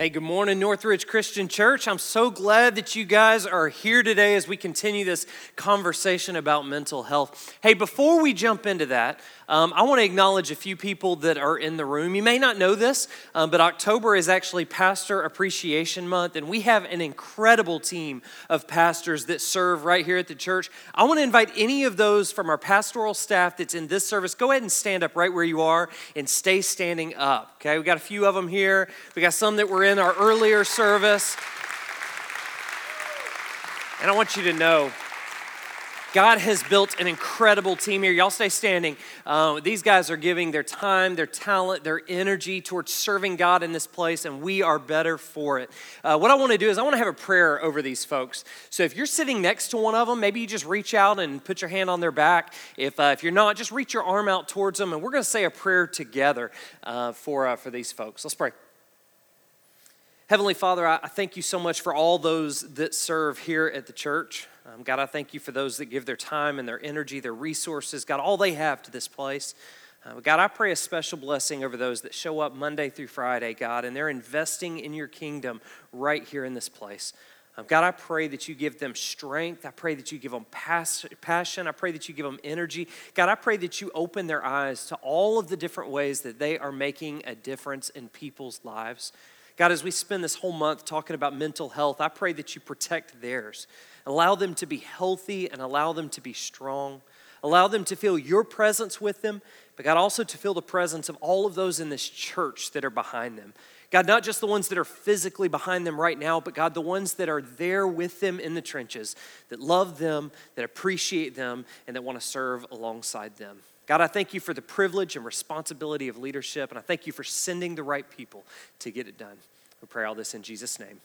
Hey, good morning, Northridge Christian Church. I'm so glad that you guys are here today as we continue this conversation about mental health. Hey, before we jump into that, I want to acknowledge a few people that are in the room. You may not know this, but October is actually Pastor Appreciation Month, and we have an incredible team of pastors that serve right here at the church. I want to invite any of those from our pastoral staff that's in this service, go ahead and stand up right where you are and stay standing up, okay? We got a few of them here. We got some that were in our earlier service. And I want you to know, God has built an incredible team here. Y'all stay standing. These guys are giving their time, their talent, their energy towards serving God in this place, and we are better for it. What I want to do is I want to have a prayer over these folks. So if you're sitting next to one of them, maybe you just reach out and put your hand on their back. If you're not, just reach your arm out towards them, and we're going to say a prayer together for these folks. Let's pray. Heavenly Father, I thank you so much for all those that serve here at the church. God, I thank you for those that give their time and their energy, their resources, God, all they have to this place. God, I pray a special blessing over those that show up Monday through Friday, God, and they're investing in your kingdom right here in this place. God, I pray that you give them strength. I pray that you give them passion. I pray that you give them energy. God, I pray that you open their eyes to all of the different ways that they are making a difference in people's lives. God, as we spend this whole month talking about mental health, I pray that you protect theirs. Allow them to be healthy and allow them to be strong. Allow them to feel your presence with them, but God, also to feel the presence of all of those in this church that are behind them. God, not just the ones that are physically behind them right now, but God, the ones that are there with them in the trenches, that love them, that appreciate them, and that want to serve alongside them. God, I thank you for the privilege and responsibility of leadership, and I thank you for sending the right people to get it done. We pray all this in Jesus' name.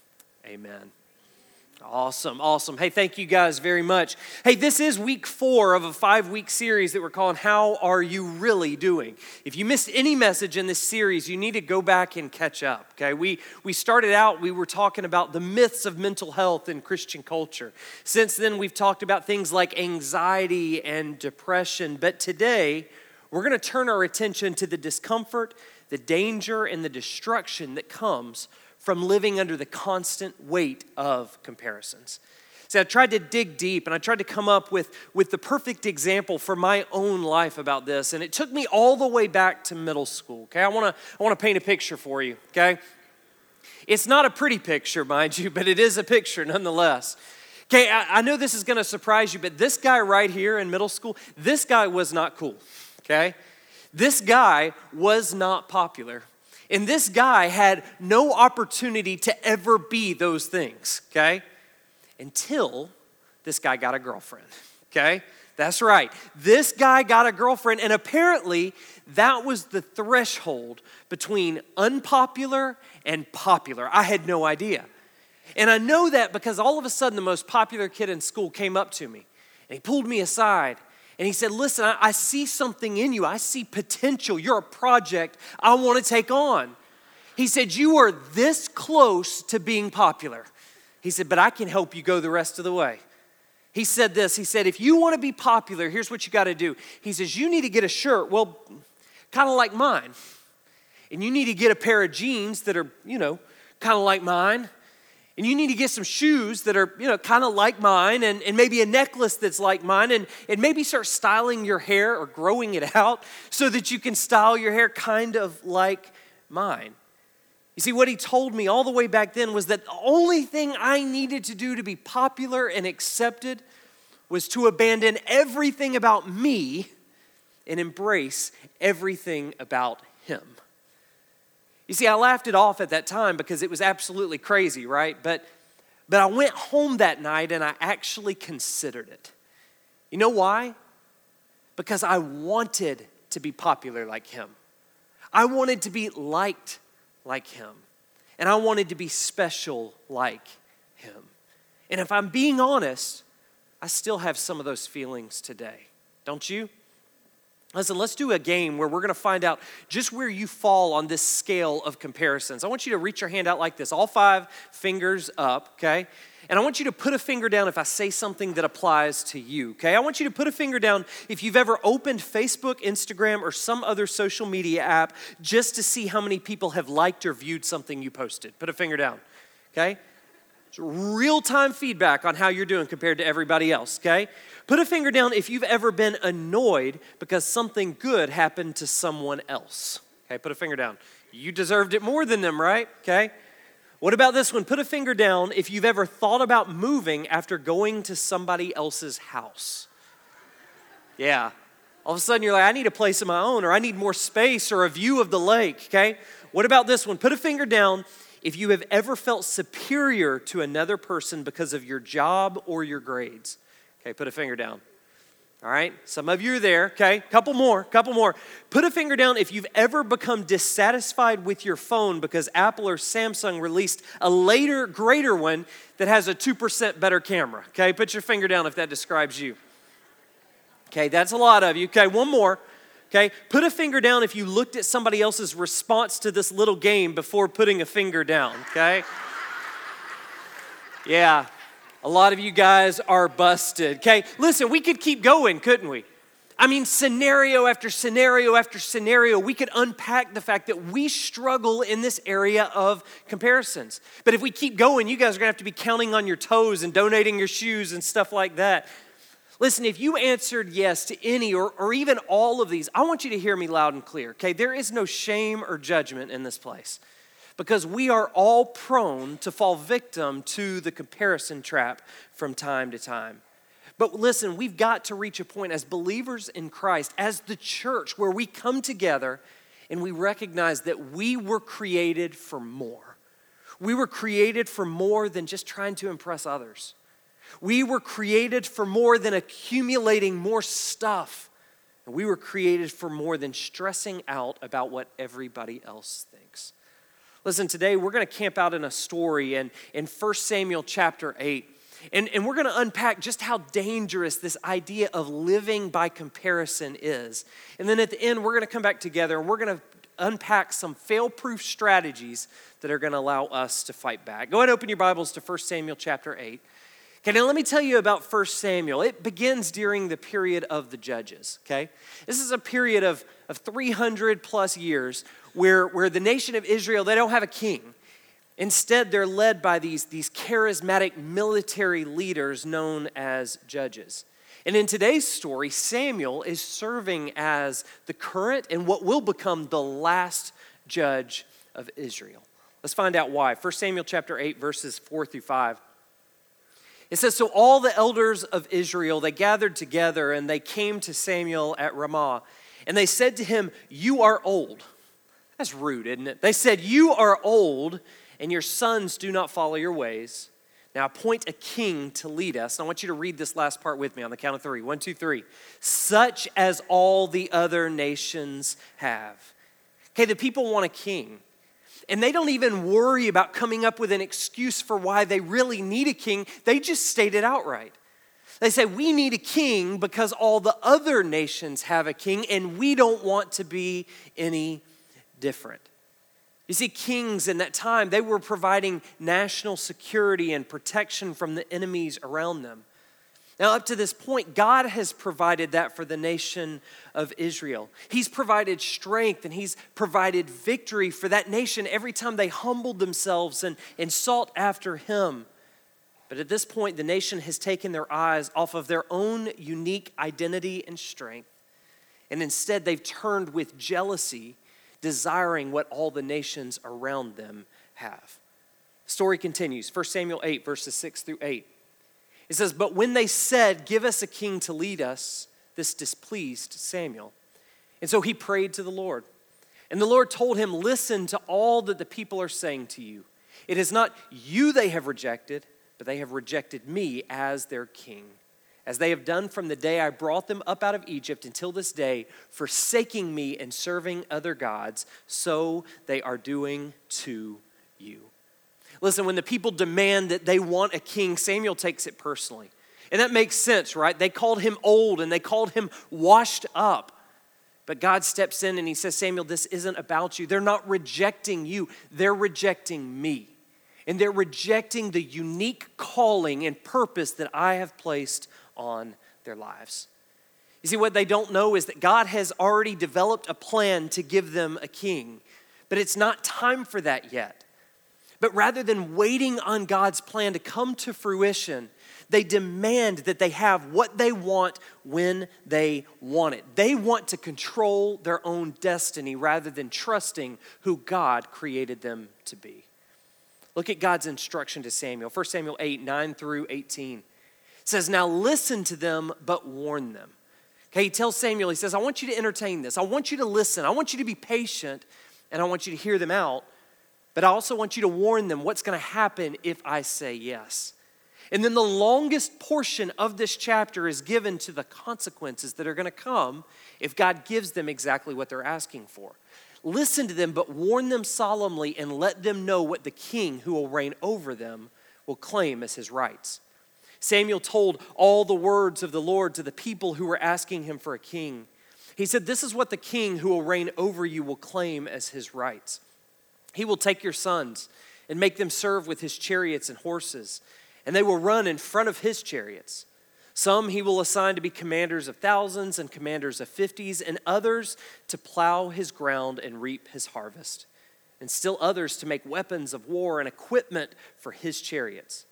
Amen. Awesome. Hey, thank you guys very much. Hey, this is week 4 of a 5-week series that we're calling How Are You Really Doing? If you missed any message in this series, you need to go back and catch up, okay? We started out, we were talking about the myths of mental health in Christian culture. Since then, we've talked about things like anxiety and depression. But today, we're going to turn our attention to the discomfort, the danger, and the destruction that comes from living under the constant weight of comparisons. See, I tried to dig deep and I tried to come up with the perfect example for my own life about this, and it took me all the way back to middle school, okay? I wanna paint a picture for you, okay? It's not a pretty picture, mind you, but it is a picture nonetheless. Okay, I know this is gonna surprise you, but this guy right here in middle school, this guy was not cool, okay? This guy was not popular. And this guy had no opportunity to ever be those things, okay? Until this guy got a girlfriend, okay? That's right. This guy got a girlfriend, and apparently that was the threshold between unpopular and popular. I had no idea. And I know that because all of a sudden the most popular kid in school came up to me, and he pulled me aside. And he said, listen, I see something in you. I see potential. You're a project I want to take on. He said, you are this close to being popular. He said, but I can help you go the rest of the way. He said this. He said, if you want to be popular, here's what you got to do. He says, you need to get a shirt, well, kind of like mine. And you need to get a pair of jeans that are, kind of like mine. And you need to get some shoes that are, kind of like mine, and maybe a necklace that's like mine, and maybe start styling your hair or growing it out so that you can style your hair kind of like mine. You see, what he told me all the way back then was that the only thing I needed to do to be popular and accepted was to abandon everything about me and embrace everything about him. You see, I laughed it off at that time because it was absolutely crazy, right? But I went home that night and I actually considered it. You know why? Because I wanted to be popular like him. I wanted to be liked like him. And I wanted to be special like him. And if I'm being honest, I still have some of those feelings today, don't you? Listen, let's do a game where we're going to find out just where you fall on this scale of comparisons. I want you to reach your hand out like this, all five fingers up, okay? And I want you to put a finger down if I say something that applies to you, okay? I want you to put a finger down if you've ever opened Facebook, Instagram, or some other social media app just to see how many people have liked or viewed something you posted. Put a finger down, okay? Real-time feedback on how you're doing compared to everybody else, okay? Put a finger down if you've ever been annoyed because something good happened to someone else, okay? Put a finger down. You deserved it more than them, right? Okay? What about this one? Put a finger down if you've ever thought about moving after going to somebody else's house. Yeah. All of a sudden, you're like, I need a place of my own, or I need more space, or a view of the lake, okay? What about this one? Put a finger down if you have ever felt superior to another person because of your job or your grades. Okay, put a finger down. All right, some of you are there, okay? Couple more. Put a finger down if you've ever become dissatisfied with your phone because Apple or Samsung released a later, greater one that has a 2% better camera, okay? Put your finger down if that describes you. Okay, that's a lot of you. Okay, one more. Okay, put a finger down if you looked at somebody else's response to this little game before putting a finger down, okay? Yeah, a lot of you guys are busted, okay? Listen, we could keep going, couldn't we? I mean, scenario after scenario after scenario, we could unpack the fact that we struggle in this area of comparisons. But if we keep going, you guys are gonna have to be counting on your toes and donating your shoes and stuff like that. Listen, if you answered yes to any or even all of these, I want you to hear me loud and clear, okay? There is no shame or judgment in this place because we are all prone to fall victim to the comparison trap from time to time. But listen, we've got to reach a point as believers in Christ, as the church, where we come together and we recognize that we were created for more. We were created for more than just trying to impress others. We were created for more than accumulating more stuff. And we were created for more than stressing out about what everybody else thinks. Listen, today we're going to camp out in a story in 1 Samuel chapter 8. And we're going to unpack just how dangerous this idea of living by comparison is. And then at the end, we're going to come back together and we're going to unpack some fail-proof strategies that are going to allow us to fight back. Go ahead and open your Bibles to 1 Samuel chapter 8. Okay, now let me tell you about 1 Samuel. It begins during the period of the judges, okay? This is a period of 300 plus years where the nation of Israel, they don't have a king. Instead, they're led by these charismatic military leaders known as judges. And in today's story, Samuel is serving as the current and what will become the last judge of Israel. Let's find out why. 1 Samuel chapter 8, verses 4 through 5. It says, so all the elders of Israel, they gathered together and they came to Samuel at Ramah. And they said to him, you are old. That's rude, isn't it? They said, you are old and your sons do not follow your ways. Now appoint a king to lead us. And I want you to read this last part with me on the count of three. One, two, three. Such as all the other nations have. Okay, the people want a king. And they don't even worry about coming up with an excuse for why they really need a king. They just state it outright. They say, we need a king because all the other nations have a king and we don't want to be any different. You see, kings in that time, they were providing national security and protection from the enemies around them. Now, up to this point, God has provided that for the nation of Israel. He's provided strength and he's provided victory for that nation every time they humbled themselves and sought after him. But at this point, the nation has taken their eyes off of their own unique identity and strength. And instead, they've turned with jealousy, desiring what all the nations around them have. The story continues, 1 Samuel 8, verses 6 through 8. It says, but when they said, give us a king to lead us, this displeased Samuel. And so he prayed to the Lord. And the Lord told him, listen to all that the people are saying to you. It is not you they have rejected, but they have rejected me as their king, as they have done from the day I brought them up out of Egypt until this day, forsaking me and serving other gods, so they are doing to you. Listen, when the people demand that they want a king, Samuel takes it personally. And that makes sense, right? They called him old and they called him washed up. But God steps in and he says, Samuel, this isn't about you. They're not rejecting you. They're rejecting me. And they're rejecting the unique calling and purpose that I have placed on their lives. You see, what they don't know is that God has already developed a plan to give them a king. But it's not time for that yet. But rather than waiting on God's plan to come to fruition, they demand that they have what they want when they want it. They want to control their own destiny rather than trusting who God created them to be. Look at God's instruction to Samuel. 1 Samuel 8, 9 through 18. It says, now listen to them, but warn them. Okay, he tells Samuel, he says, I want you to entertain this. I want you to listen. I want you to be patient, and I want you to hear them out. But I also want you to warn them what's going to happen if I say yes. And then the longest portion of this chapter is given to the consequences that are going to come if God gives them exactly what they're asking for. Listen to them, but warn them solemnly and let them know what the king who will reign over them will claim as his rights. Samuel told all the words of the Lord to the people who were asking him for a king. He said, this is what the king who will reign over you will claim as his rights. He will take your sons and make them serve with his chariots and horses, and they will run in front of his chariots. Some he will assign to be commanders of thousands and commanders of 50s, and others to plow his ground and reap his harvest, and still others to make weapons of war and equipment for his chariots.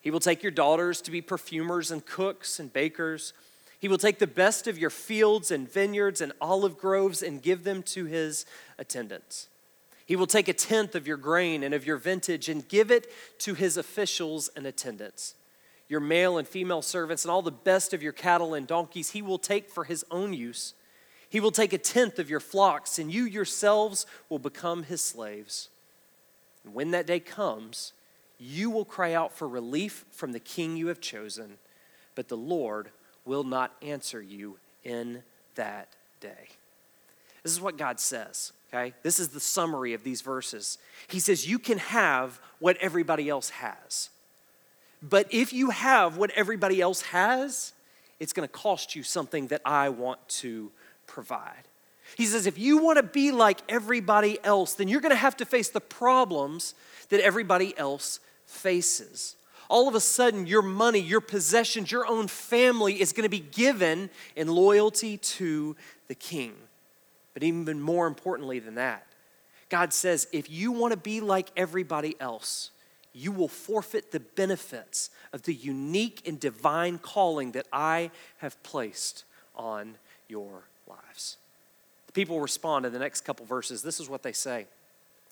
He will take your daughters to be perfumers and cooks and bakers. He will take the best of your fields and vineyards and olive groves and give them to his attendants. He will take 1/10 of your grain and of your vintage and give it to his officials and attendants. Your male and female servants and all the best of your cattle and donkeys he will take for his own use. He will take 1/10 of your flocks, and you yourselves will become his slaves. And when that day comes, you will cry out for relief from the king you have chosen, but the Lord will not answer you in that day. This is what God says. Okay, this is the summary of these verses. He says, you can have what everybody else has. But if you have what everybody else has, it's going to cost you something that I want to provide. He says, if you want to be like everybody else, then you're going to have to face the problems that everybody else faces. All of a sudden, your money, your possessions, your own family is going to be given in loyalty to the king. But even more importantly than that, God says, if you want to be like everybody else, you will forfeit the benefits of the unique and divine calling that I have placed on your lives. The people respond in the next couple verses. This is what they say.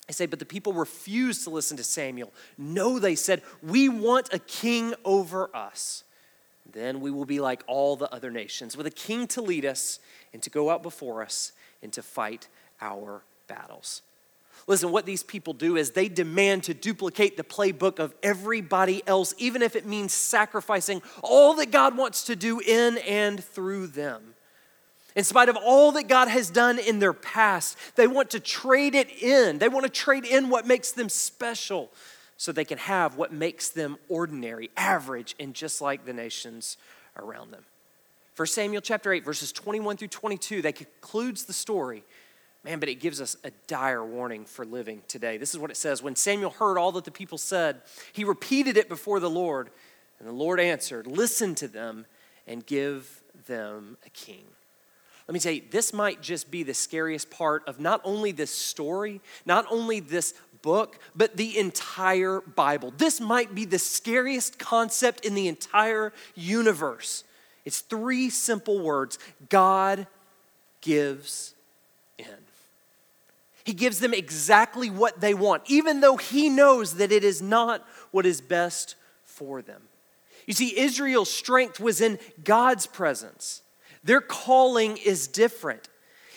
They say, but the people refused to listen to Samuel. No, they said, we want a king over us. Then we will be like all the other nations, with a king to lead us and to go out before us and to fight our battles. Listen, what these people do is they demand to duplicate the playbook of everybody else, even if it means sacrificing all that God wants to do in and through them. In spite of all that God has done in their past, they want to trade it in. They want to trade in what makes them special so they can have what makes them ordinary, average, and just like the nations around them. 1 Samuel chapter 8, verses 21 through 22, that concludes the story. Man, but it gives us a dire warning for living today. This is what it says. When Samuel heard all that the people said, he repeated it before the Lord, and the Lord answered, listen to them and give them a king. Let me tell you, this might just be the scariest part of not only this story, not only this book, but the entire Bible. This might be the scariest concept in the entire universe. It's three simple words. God gives in. He gives them exactly what they want, even though he knows that it is not what is best for them. You see, Israel's strength was in God's presence. Their calling is different.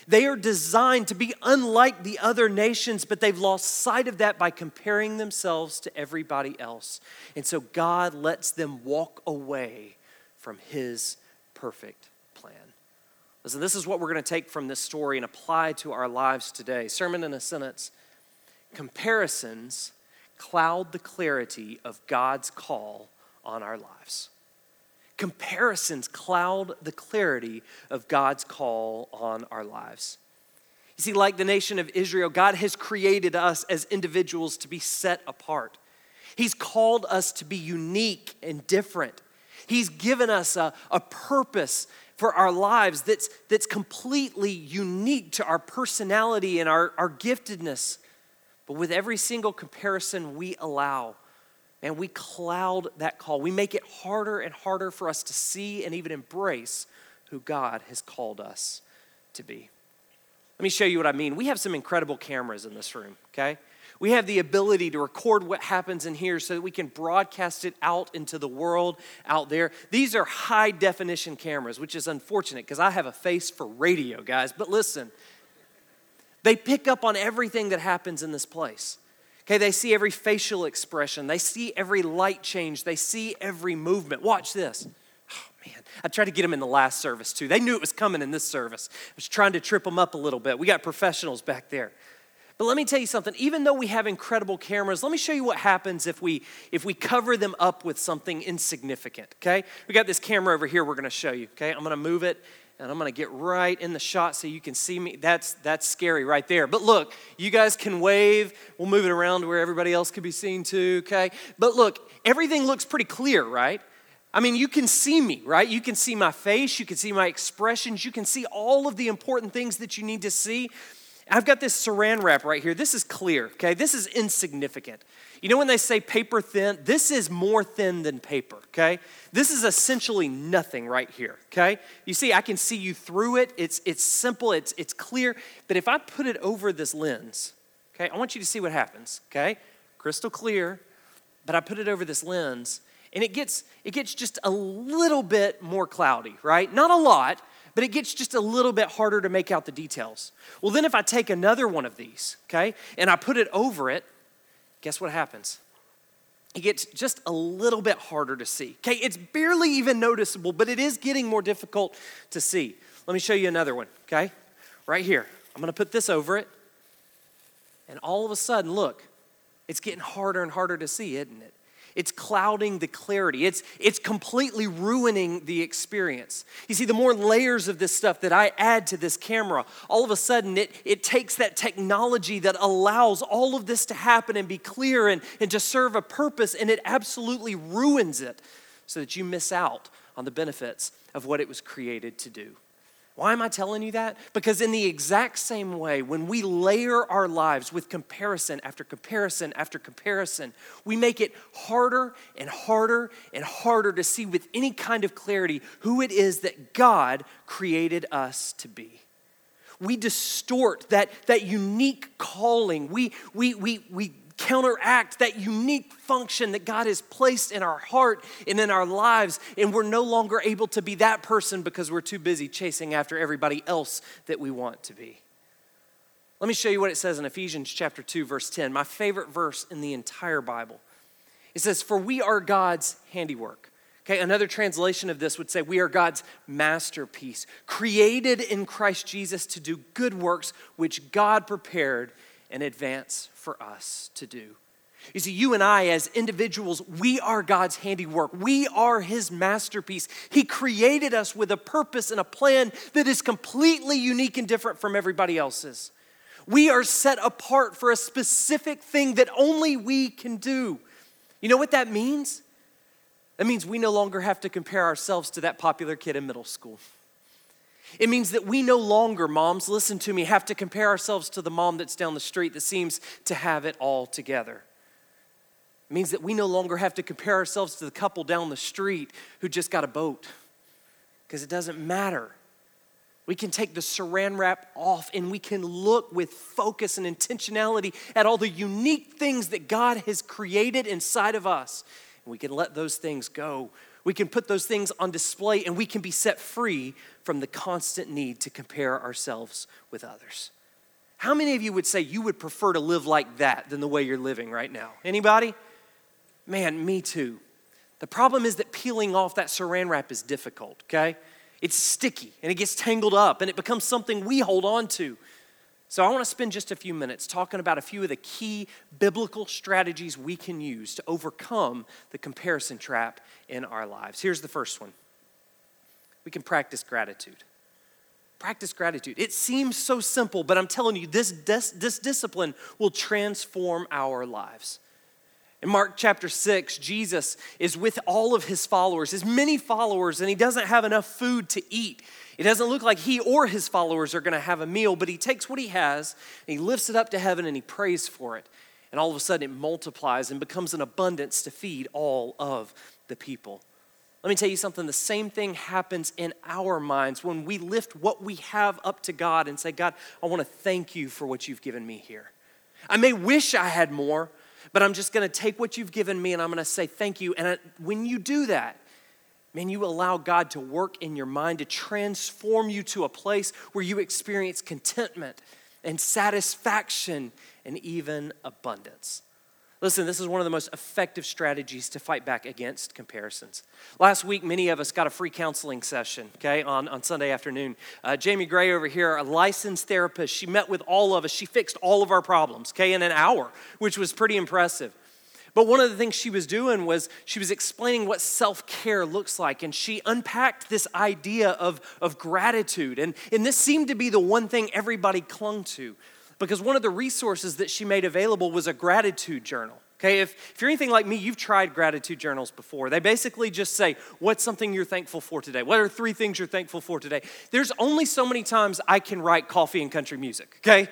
They are designed to be unlike the other nations, but they've lost sight of that by comparing themselves to everybody else. And so God lets them walk away from his perfect plan. Listen, this is what we're going to take from this story and apply to our lives today. Sermon in a sentence. Comparisons cloud the clarity of God's call on our lives. Comparisons cloud the clarity of God's call on our lives. You see, like the nation of Israel, God has created us as individuals to be set apart. He's called us to be unique and different. He's given us a purpose for our lives that's completely unique to our personality and our giftedness. But with every single comparison we allow, and we cloud that call. We make it harder and harder for us to see and even embrace who God has called us to be. Let me show you what I mean. We have some incredible cameras in this room, okay? We have the ability to record what happens in here so that we can broadcast it out into the world out there. These are high-definition cameras, which is unfortunate because I have a face for radio, guys. But listen, they pick up on everything that happens in this place. Okay, they see every facial expression. They see every light change. They see every movement. Watch this. Oh, man. I tried to get them in the last service, too. They knew it was coming in this service. I was trying to trip them up a little bit. We got professionals back there. But let me tell you something. Even though we have incredible cameras, let me show you what happens if we cover them up with something insignificant, okay? We got this camera over here we're going to show you, okay? I'm going to move it, and I'm going to get right in the shot so you can see me. That's scary right there. But look, you guys can wave. We'll move it around to where everybody else could be seen too, okay? But look, everything looks pretty clear, right? I mean, you can see me, right? You can see my face. You can see my expressions. You can see all of the important things that you need to see. I've got this saran wrap right here. This is clear, okay? This is insignificant. You know when they say paper thin? This is more thin than paper, okay? This is essentially nothing right here, okay? You see, I can see you through it. It's simple. It's clear. But if I put it over this lens, okay, I want you to see what happens, okay? Crystal clear, but I put it over this lens, and it gets just a little bit more cloudy, right? Not a lot, but it gets just a little bit harder to make out the details. Well, then if I take another one of these, okay, and I put it over it, guess what happens? It gets just a little bit harder to see, okay? It's barely even noticeable, but it is getting more difficult to see. Let me show you another one, okay? Right here. I'm going to put this over it, and all of a sudden, look, it's getting harder and harder to see, isn't it? It's clouding the clarity. It's completely ruining the experience. You see, the more layers of this stuff that I add to this camera, all of a sudden it takes that technology that allows all of this to happen and be clear and to serve a purpose, and it absolutely ruins it so that you miss out on the benefits of what it was created to do. Why am I telling you that? Because in the exact same way, when we layer our lives with comparison after comparison after comparison, we make it harder and harder and harder to see with any kind of clarity who it is that God created us to be. We distort that unique calling. We counteract that unique function that God has placed in our heart and in our lives, and we're no longer able to be that person because we're too busy chasing after everybody else that we want to be. Let me show you what it says in Ephesians chapter 2, verse 10, my favorite verse in the entire Bible. It says, "For we are God's handiwork." Okay, another translation of this would say, we are God's masterpiece, created in Christ Jesus to do good works which God prepared in advance for us to do. You see, you and I as individuals, we are God's handiwork. We are His masterpiece. He created us with a purpose and a plan that is completely unique and different from everybody else's. We are set apart for a specific thing that only we can do. You know what that means? That means we no longer have to compare ourselves to that popular kid in middle school. It means that we no longer, moms, listen to me, have to compare ourselves to the mom that's down the street that seems to have it all together. It means that we no longer have to compare ourselves to the couple down the street who just got a boat, because it doesn't matter. We can take the saran wrap off and we can look with focus and intentionality at all the unique things that God has created inside of us. And we can let those things go. We can put those things on display, and we can be set free from the constant need to compare ourselves with others. How many of you would say you would prefer to live like that than the way you're living right now? Anybody? Man, me too. The problem is that peeling off that saran wrap is difficult, okay? It's sticky, and it gets tangled up, and it becomes something we hold on to. So I want to spend just a few minutes talking about a few of the key biblical strategies we can use to overcome the comparison trap in our lives. Here's the first one. we can practice gratitude. Practice gratitude. It seems so simple, but I'm telling you, this discipline will transform our lives. In Mark chapter 6, Jesus is with all of his followers, his many followers, and he doesn't have enough food to eat. It doesn't look like he or his followers are going to have a meal, but he takes what he has, and he lifts it up to heaven, and he prays for it. And all of a sudden, it multiplies and becomes an abundance to feed all of the people. Let me tell you something. The same thing happens in our minds when we lift what we have up to God and say, God, I want to thank you for what you've given me here. I may wish I had more, but I'm just going to take what you've given me and I'm going to say thank you. And when you do that, man, you allow God to work in your mind to transform you to a place where you experience contentment and satisfaction and even abundance. Listen, this is one of the most effective strategies to fight back against comparisons. Last week, many of us got a free counseling session, okay, on Sunday afternoon. Jamie Gray over here, a licensed therapist, she met with all of us. She fixed all of our problems, okay, in an hour, which was pretty impressive. But one of the things she was doing was she was explaining what self-care looks like, and she unpacked this idea of gratitude. And this seemed to be the one thing everybody clung to, because one of the resources that she made available was a gratitude journal. Okay, if you're anything like me, you've tried gratitude journals before. They basically just say, what's something you're thankful for today? What are three things you're thankful for today? There's only so many times I can write coffee and country music, okay?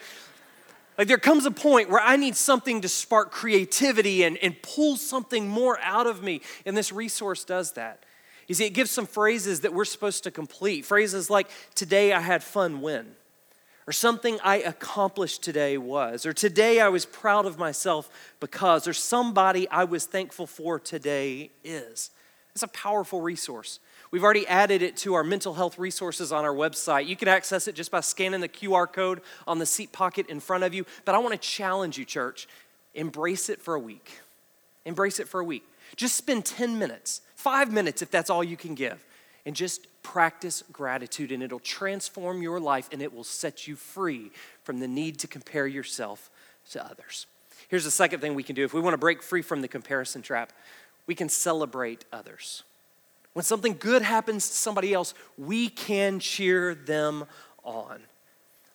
Like there comes a point where I need something to spark creativity and pull something more out of me, and this resource does that. You see, it gives some phrases that we're supposed to complete. Phrases like, today I had fun when, or something I accomplished today was, or today I was proud of myself because, or somebody I was thankful for today is. It's a powerful resource. We've already added it to our mental health resources on our website. You can access it just by scanning the QR code on the seat pocket in front of you. But I want to challenge you, church. Embrace it for a week. Embrace it for a week. Just spend 10 minutes, 5 minutes if that's all you can give, and just practice gratitude, and it'll transform your life, and it will set you free from the need to compare yourself to others. Here's the second thing we can do. If we want to break free from the comparison trap, we can celebrate others. When something good happens to somebody else, we can cheer them on.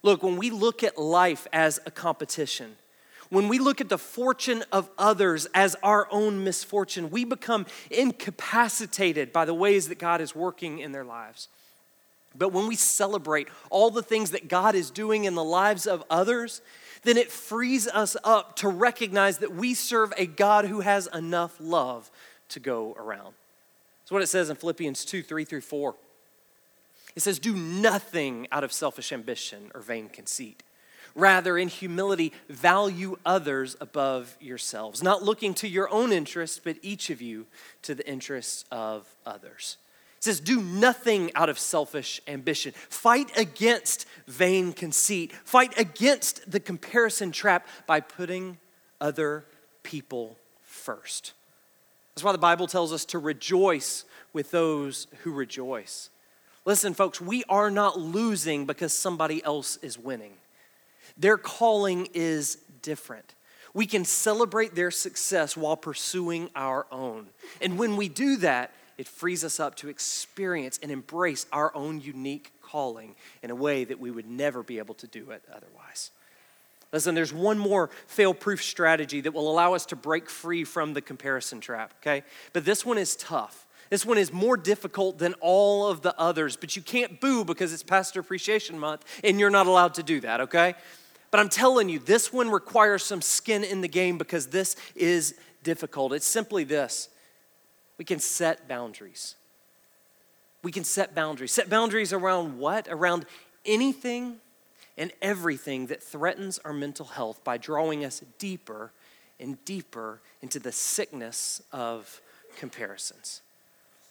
Look, when we look at life as a competition, when we look at the fortune of others as our own misfortune, we become incapacitated by the ways that God is working in their lives. But when we celebrate all the things that God is doing in the lives of others, then it frees us up to recognize that we serve a God who has enough love to go around. That's what it says in Philippians 2:3-4. It says, do nothing out of selfish ambition or vain conceit. Rather, in humility, value others above yourselves, not looking to your own interests, but each of you to the interests of others. It says, do nothing out of selfish ambition. Fight against vain conceit. Fight against the comparison trap by putting other people first. That's why the Bible tells us to rejoice with those who rejoice. Listen, folks, we are not losing because somebody else is winning. Their calling is different. We can celebrate their success while pursuing our own. And when we do that, it frees us up to experience and embrace our own unique calling in a way that we would never be able to do it otherwise. Listen, there's one more fail-proof strategy that will allow us to break free from the comparison trap, okay? But this one is tough. This one is more difficult than all of the others, but you can't boo because it's Pastor Appreciation Month and you're not allowed to do that, okay? But I'm telling you, this one requires some skin in the game because this is difficult. It's simply this. We can set boundaries. We can set boundaries. Set boundaries around what? Around anything and everything that threatens our mental health by drawing us deeper and deeper into the sickness of comparisons.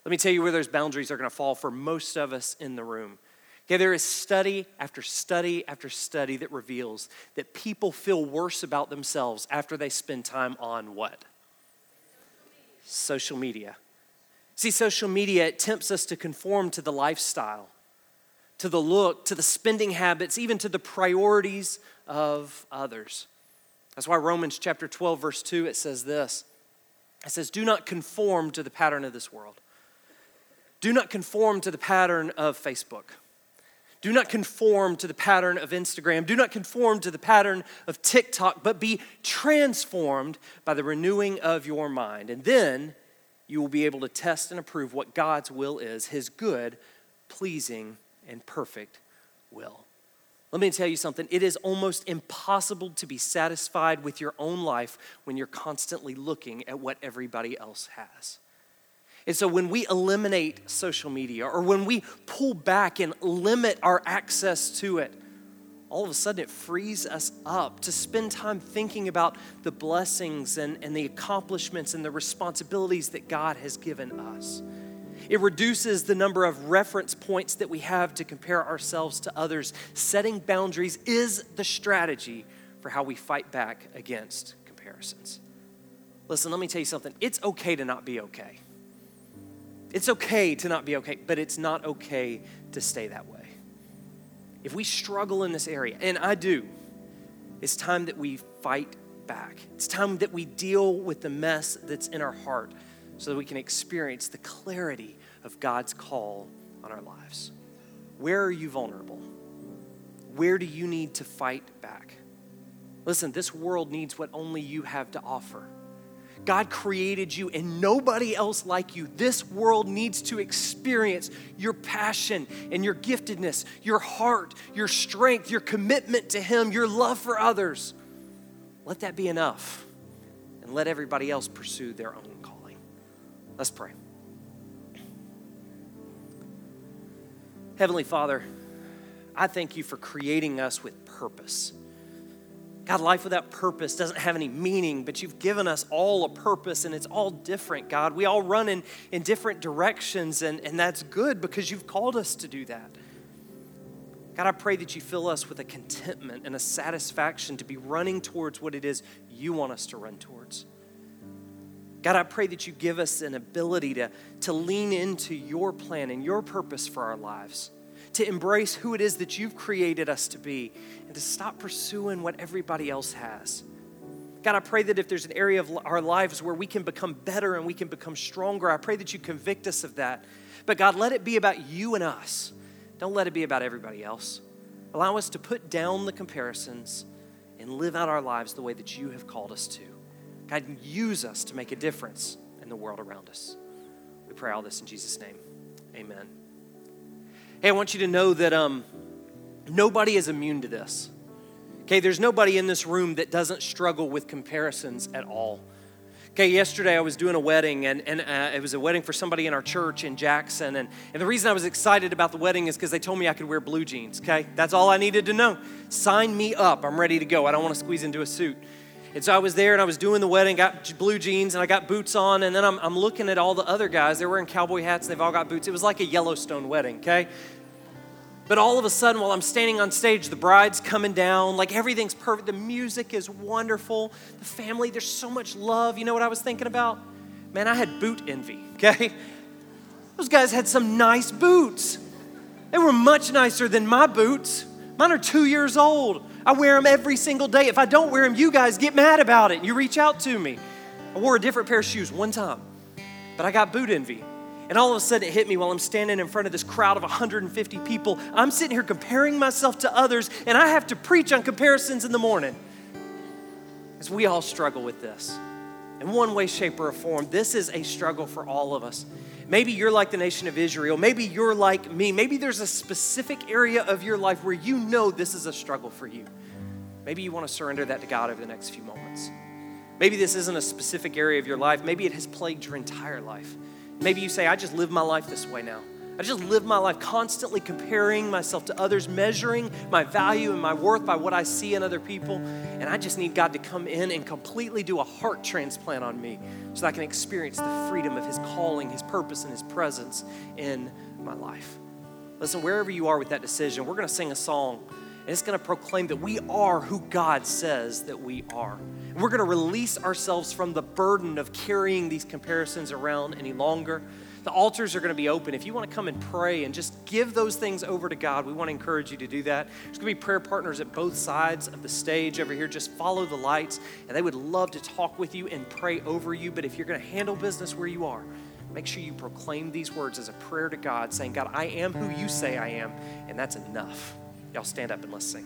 Let me tell you where those boundaries are going to fall for most of us in the room. Okay, there is study after study after study that reveals that people feel worse about themselves after they spend time on what? Social media. See, social media, it tempts us to conform to the lifestyle, to the look, to the spending habits, even to the priorities of others. That's why Romans chapter 12, verse 2, it says this. It says, do not conform to the pattern of this world, Do not conform to the pattern of Facebook. Do not conform to the pattern of Instagram. Do not conform to the pattern of TikTok, but be transformed by the renewing of your mind. And then you will be able to test and approve what God's will is, his good, pleasing, and perfect will. Let me tell you something. It is almost impossible to be satisfied with your own life when you're constantly looking at what everybody else has. And so when we eliminate social media or when we pull back and limit our access to it, all of a sudden it frees us up to spend time thinking about the blessings and the accomplishments and the responsibilities that God has given us. It reduces the number of reference points that we have to compare ourselves to others. Setting boundaries is the strategy for how we fight back against comparisons. Listen, let me tell you something. It's okay to not be okay. It's okay to not be okay, but it's not okay to stay that way. If we struggle in this area, and I do, it's time that we fight back. It's time that we deal with the mess that's in our heart so that we can experience the clarity of God's call on our lives. Where are you vulnerable? Where do you need to fight back? Listen, this world needs what only you have to offer. God created you and nobody else like you. This world needs to experience your passion and your giftedness, your heart, your strength, your commitment to Him, your love for others. Let that be enough and let everybody else pursue their own calling. Let's pray. Heavenly Father, I thank you for creating us with purpose. God, life without purpose doesn't have any meaning, but you've given us all a purpose and it's all different, God. We all run in different directions and that's good because you've called us to do that. God, I pray that you fill us with a contentment and a satisfaction to be running towards what it is you want us to run towards. God, I pray that you give us an ability to lean into your plan and your purpose for our lives, to embrace who it is that you've created us to be and to stop pursuing what everybody else has. God, I pray that if there's an area of our lives where we can become better and we can become stronger, I pray that you convict us of that. But God, let it be about you and us. Don't let it be about everybody else. Allow us to put down the comparisons and live out our lives the way that you have called us to. God, use us to make a difference in the world around us. We pray all this in Jesus' name. Amen. Hey, I want you to know that nobody is immune to this, okay? There's nobody in this room that doesn't struggle with comparisons at all. Okay, yesterday I was doing a wedding, and it was a wedding for somebody in our church in Jackson, and the reason I was excited about the wedding is because they told me I could wear blue jeans, okay? That's all I needed to know. Sign me up. I'm ready to go. I don't want to squeeze into a suit. And so I was there, and I was doing the wedding, got blue jeans, and I got boots on, and then I'm looking at all the other guys. They're wearing cowboy hats, and they've all got boots. It was like a Yellowstone wedding, okay? But all of a sudden, while I'm standing on stage, the bride's coming down. Like, everything's perfect. The music is wonderful. The family, there's so much love. You know what I was thinking about? Man, I had boot envy, okay? Those guys had some nice boots. They were much nicer than my boots. Mine are 2 years old. I wear them every single day. If I don't wear them, you guys get mad about it. You reach out to me. I wore a different pair of shoes one time, but I got boot envy. And all of a sudden it hit me while I'm standing in front of this crowd of 150 people. I'm sitting here comparing myself to others, and I have to preach on comparisons in the morning. Because we all struggle with this. In one way, shape, or form, this is a struggle for all of us. Maybe you're like the nation of Israel. Maybe you're like me. Maybe there's a specific area of your life where you know this is a struggle for you. Maybe you want to surrender that to God over the next few moments. Maybe this isn't a specific area of your life. Maybe it has plagued your entire life. Maybe you say, I just live my life this way now. I just live my life constantly comparing myself to others, measuring my value and my worth by what I see in other people. And I just need God to come in and completely do a heart transplant on me so that I can experience the freedom of His calling, His purpose, and His presence in my life. Listen, wherever you are with that decision, we're going to sing a song, and it's going to proclaim that we are who God says that we are. And we're going to release ourselves from the burden of carrying these comparisons around any longer. The altars are going to be open. If you want to come and pray and just give those things over to God, we want to encourage you to do that. There's going to be prayer partners at both sides of the stage over here. Just follow the lights, and they would love to talk with you and pray over you. But if you're going to handle business where you are, make sure you proclaim these words as a prayer to God, saying, God, I am who you say I am, and that's enough. Y'all stand up and let's sing.